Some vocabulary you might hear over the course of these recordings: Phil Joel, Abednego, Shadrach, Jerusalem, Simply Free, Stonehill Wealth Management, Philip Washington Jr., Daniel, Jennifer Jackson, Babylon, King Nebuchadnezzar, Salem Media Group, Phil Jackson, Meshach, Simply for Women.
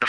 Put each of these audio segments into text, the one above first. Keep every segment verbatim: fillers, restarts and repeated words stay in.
The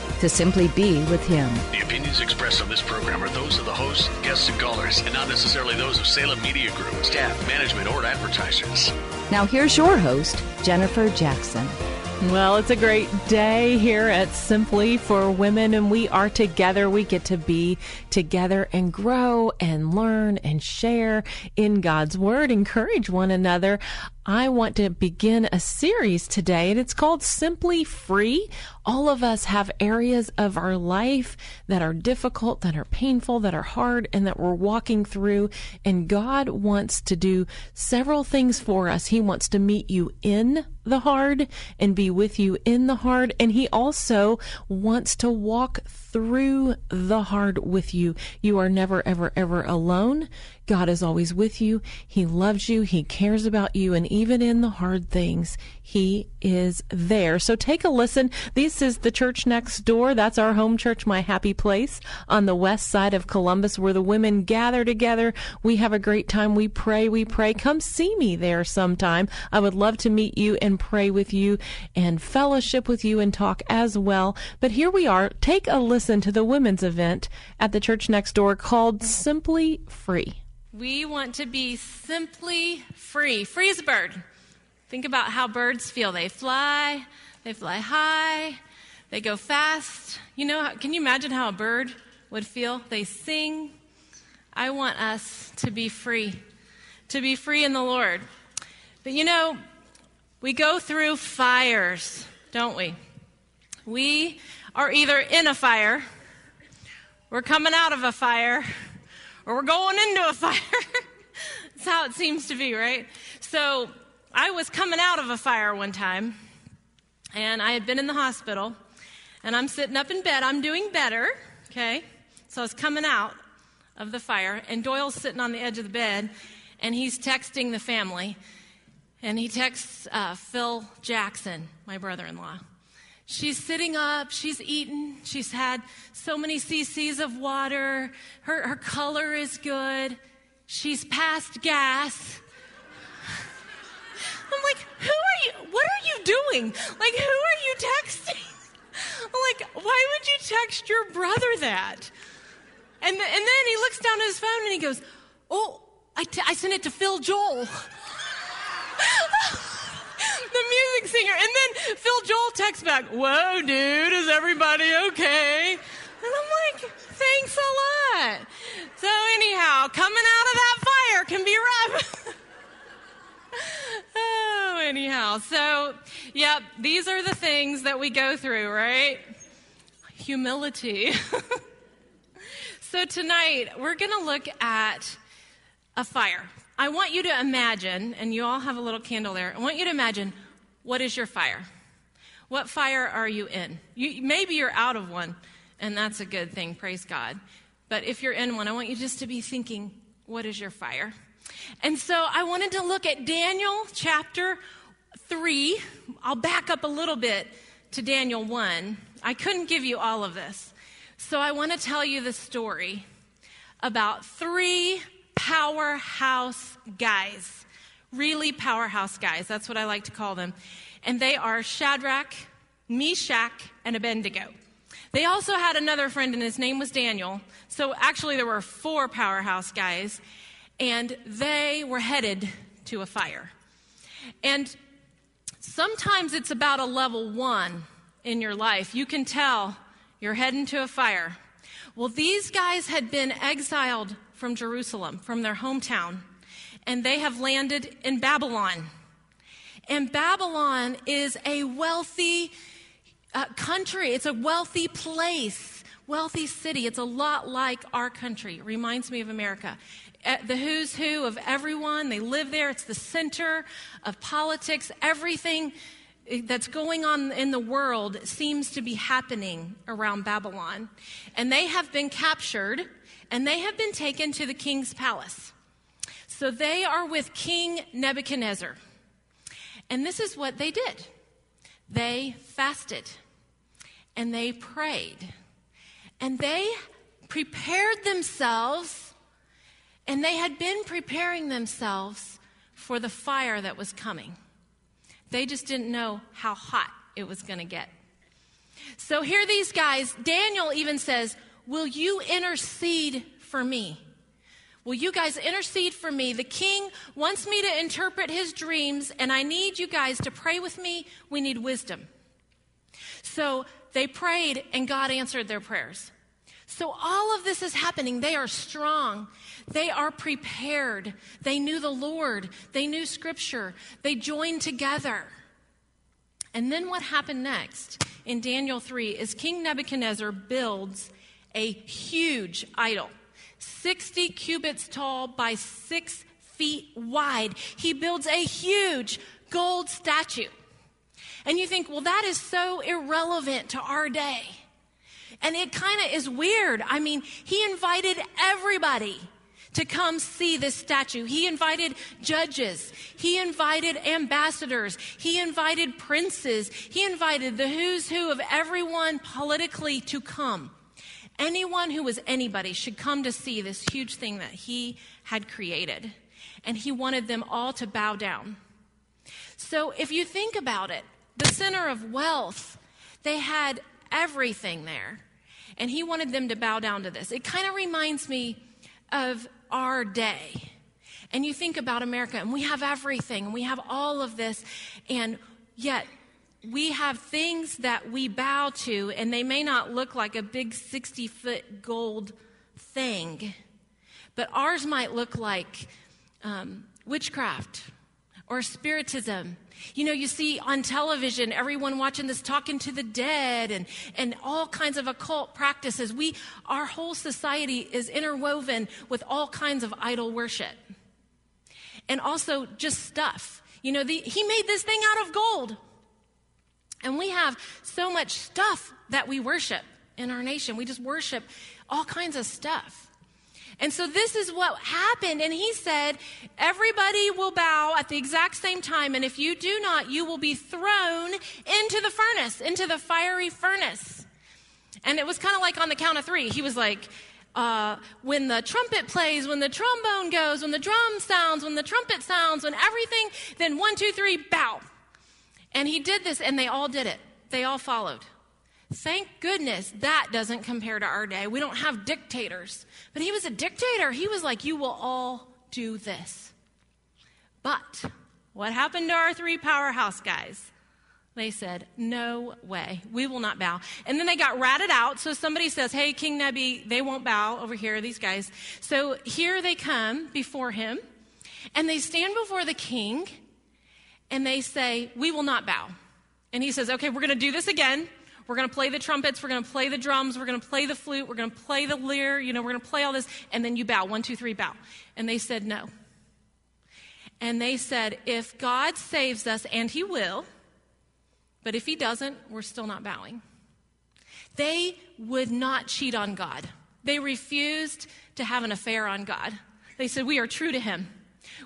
to simply be with Him. The opinions expressed on this program are those of the hosts, guests, and callers, and not necessarily those of Salem Media Group, staff, management, or advertisers. Now here's your host, Jennifer Jackson. Well, it's a great day here at Simply for Women, and we are together. We get to be together and grow and learn and share in God's Word, encourage one another. I want to begin a series today, and it's called Simply Free. All of us have areas of our life that are difficult, that are painful, that are hard, and that we're walking through. And God wants to do several things for us. He wants to meet you in the hard and be with you in the hard. And He also wants to walk through the hard with you. You are never, ever, ever alone. God is always with you. He loves you. He cares about you. And even in the hard things, He is there. So take a listen. This is the church next door. That's our home church, My Happy Place, on the west side of Columbus, where the women gather together. We have a great time. We pray. We pray. Come see me there sometime. I would love to meet you and pray with you and fellowship with you and talk as well. But here we are. Take a listen to the women's event at the church next door called Simply Free. We want to be simply free. Free as a bird. Think about how birds feel. They fly, they fly high, they go fast. You know, can you imagine how a bird would feel? They sing. I want us to be free, to be free in the Lord. But you know, we go through fires, don't we? We are either in a fire, we're coming out of a fire, or we're going into a fire. That's how it seems to be, right? So I was coming out of a fire one time, and I had been in the hospital, and I'm sitting up in bed. I'm doing better, okay? So I was coming out of the fire, and Doyle's sitting on the edge of the bed, and he's texting the family, and he texts uh, Phil Jackson, my brother-in-law. She's sitting up, she's eaten, she's had so many cc's of water, her, her color is good, she's past gas. I'm like, who are you, what are you doing? Like, who are you texting? I'm like, why would you text your brother that? And, th- and then he looks down at his phone and he goes, oh, I, t- I sent it to Phil Joel. The music singer. And then Phil Joel texts back, whoa, dude, is everybody okay? And I'm like, thanks a lot. So anyhow, coming out of that fire can be rough. Oh, anyhow. So, yep, these are the things that we go through, right? Humility. So tonight, we're going to look at a fire. I want you to imagine, and you all have a little candle there, I want you to imagine, what is your fire? What fire are you in? You, maybe you're out of one, and that's a good thing, praise God. But if you're in one, I want you just to be thinking, what is your fire? And so I wanted to look at Daniel chapter three. I'll back up a little bit to Daniel one. I couldn't give you all of this. So I want to tell you the story about three powerhouse guys, really powerhouse guys. That's what I like to call them. And they are Shadrach, Meshach, and Abednego. They also had another friend, and his name was Daniel. So actually there were four powerhouse guys, and they were headed to a fire. And sometimes it's about a level one in your life. You can tell you're heading to a fire. Well, these guys had been exiled from Jerusalem, from their hometown, and they have landed in Babylon. And Babylon is a wealthy uh, country. It's a wealthy place, wealthy city. It's a lot like our country. It reminds me of America. The who's who of everyone. They live there. It's the center of politics. Everything that's going on in the world seems to be happening around Babylon. And they have been captured, and they have been taken to the king's palace. So they are with King Nebuchadnezzar. And this is what they did. They fasted, and they prayed, and they prepared themselves. And they had been preparing themselves for the fire that was coming. They just didn't know how hot it was going to get. So here these guys, Daniel even says, will you intercede for me? Will you guys intercede for me? The king wants me to interpret his dreams, and I need you guys to pray with me. We need wisdom. So they prayed, and God answered their prayers. So all of this is happening. They are strong. They are prepared. They knew the Lord. They knew Scripture. They joined together. And then what happened next in Daniel three is King Nebuchadnezzar builds a huge idol, sixty cubits tall by six feet wide. He builds a huge gold statue. And you think, well, that is so irrelevant to our day. And it kind of is weird. I mean, he invited everybody to come see this statue. He invited judges. He invited ambassadors. He invited princes. He invited the who's who of everyone politically to come. Anyone who was anybody should come to see this huge thing that he had created. And he wanted them all to bow down. So if you think about it, the center of wealth, they had everything there. And he wanted them to bow down to this. It kind of reminds me of our day. And you think about America, and we have everything, and we have all of this, and yet we have things that we bow to, and they may not look like a big sixty-foot gold thing, but ours might look like um, witchcraft or spiritism. You know, you see on television, everyone watching this Talking to the Dead and, and all kinds of occult practices. We, our whole society is interwoven with all kinds of idol worship. And also just stuff. You know, the, he made this thing out of gold. And we have so much stuff that we worship in our nation. We just worship all kinds of stuff. And so this is what happened. And he said, everybody will bow at the exact same time. And if you do not, you will be thrown into the furnace, into the fiery furnace. And it was kind of like on the count of three. He was like, uh, when the trumpet plays, when the trombone goes, when the drum sounds, when the trumpet sounds, when everything, then one, two, three, bow. And he did this, and they all did it. They all followed. Thank goodness that doesn't compare to our day. We don't have dictators. But he was a dictator. He was like, you will all do this. But what happened to our three powerhouse guys? They said, no way. We will not bow. And then they got ratted out. So somebody says, hey, King Nebi, they won't bow over here, these guys. So here they come before him. And they stand before the king. And they say, we will not bow. And he says, okay, we're going to do this again. We're going to play the trumpets. We're going to play the drums. We're going to play the flute. We're going to play the lyre. You know, we're going to play all this. And then you bow. One, two, three, bow. And they said no. And they said, if God saves us, and he will, but if he doesn't, we're still not bowing. They would not cheat on God. They refused to have an affair on God. They said, we are true to him.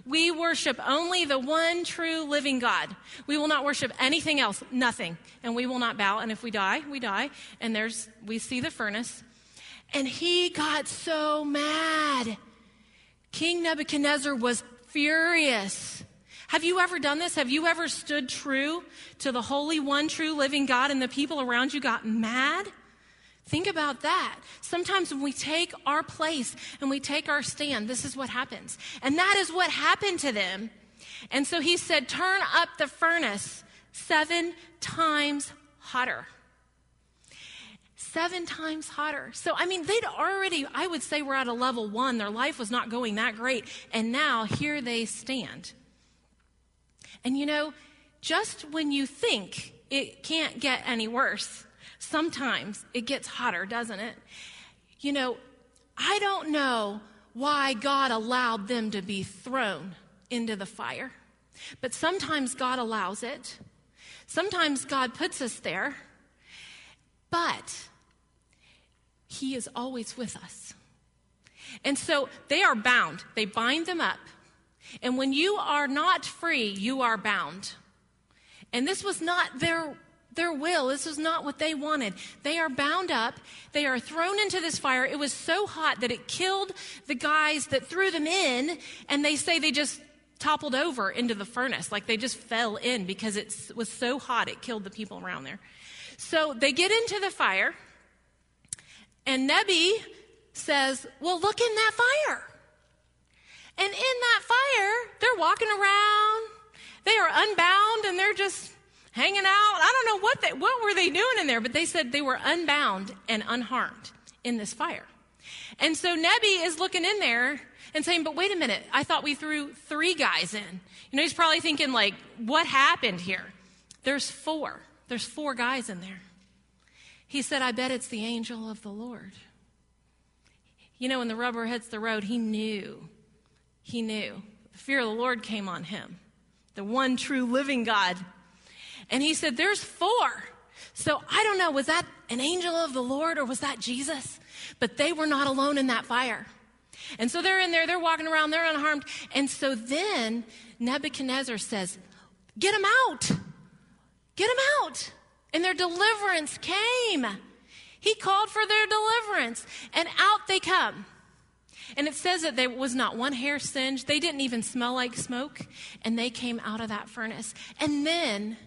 We worship only the one true living God. We will not worship anything else, nothing. And we will not bow. And if we die, we die. And there's, we see the furnace. And he got so mad. King Nebuchadnezzar was furious. Have you ever done this? Have you ever stood true to the holy one true living God and the people around you got mad? Think about that. Sometimes when we take our place and we take our stand, this is what happens. And that is what happened to them. And so he said, turn up the furnace seven times hotter. Seven times hotter. So, I mean, they'd already, I would say we're at a level one. Their life was not going that great. And now here they stand. And you know, Just when you think it can't get any worse, sometimes it gets hotter, doesn't it? You know, I don't know why God allowed them to be thrown into the fire, but sometimes God allows it. Sometimes God puts us there, but he is always with us. And so they are bound. They bind them up. And when you are not free, you are bound. And this was not their their will. This was not what they wanted. They are bound up. They are thrown into this fire. It was so hot that it killed the guys that threw them in, and they say they just toppled over into the furnace, like they just fell in because it was so hot it killed the people around there. So they get into the fire, and Nebi says, well, look in that fire. And in that fire, they're walking around. They are unbound, and they're just hanging out. I don't know what they, what were they doing in there, but they said they were unbound and unharmed in this fire. And so Nebi is looking in there and saying, but wait a minute, I thought we threw three guys in. You know, he's probably thinking, like, what happened here? There's four. There's four guys in there. He said, I bet it's the angel of the Lord. You know, when the rubber hits the road, he knew. He knew. The fear of the Lord came on him, the one true living God. And he said, there's four. So I don't know, was that an angel of the Lord or was that Jesus? But they were not alone in that fire. And so they're in there, they're walking around, they're unharmed. And so then Nebuchadnezzar says, get them out, get them out. And their deliverance came. He called for their deliverance, and out they come. And it says that there was not one hair singed. They didn't even smell like smoke, and they came out of that furnace. And then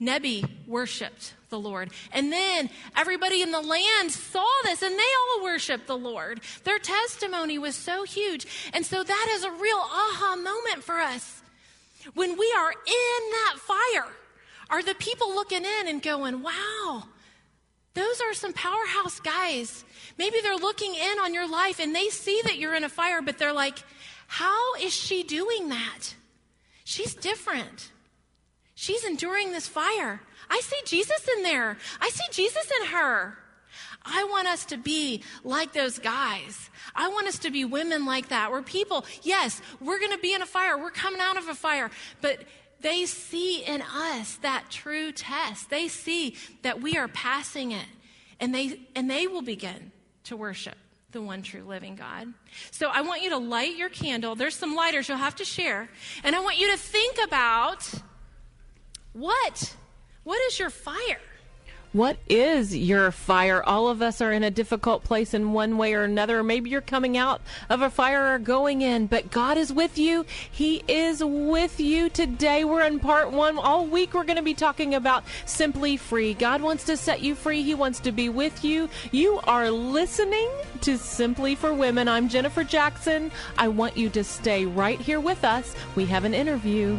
Nebi worshiped the Lord. And then everybody in the land saw this, and they all worshiped the Lord. Their testimony was so huge. And so that is a real aha moment for us. When we are in that fire, are the people looking in and going, wow, those are some powerhouse guys. Maybe they're looking in on your life, and they see that you're in a fire, but they're like, how is she doing that? She's different. She's enduring this fire. I see Jesus in there. I see Jesus in her. I want us to be like those guys. I want us to be women like that. We're people. Yes, we're going to be in a fire. We're coming out of a fire. But they see in us that true test. They see that we are passing it. And they and they will begin to worship the one true living God. So I want you to light your candle. There's some lighters you'll have to share. And I want you to think about... What? What is your fire? What is your fire? All of us are in a difficult place in one way or another. Maybe you're coming out of a fire or going in, but God is with you. He is with you today. We're in part one. All week we're going to be talking about Simply Free. God wants to set you free. He wants to be with you. You are listening to Simply for Women. I'm Jennifer Jackson. I want you to stay right here with us. We have an interview.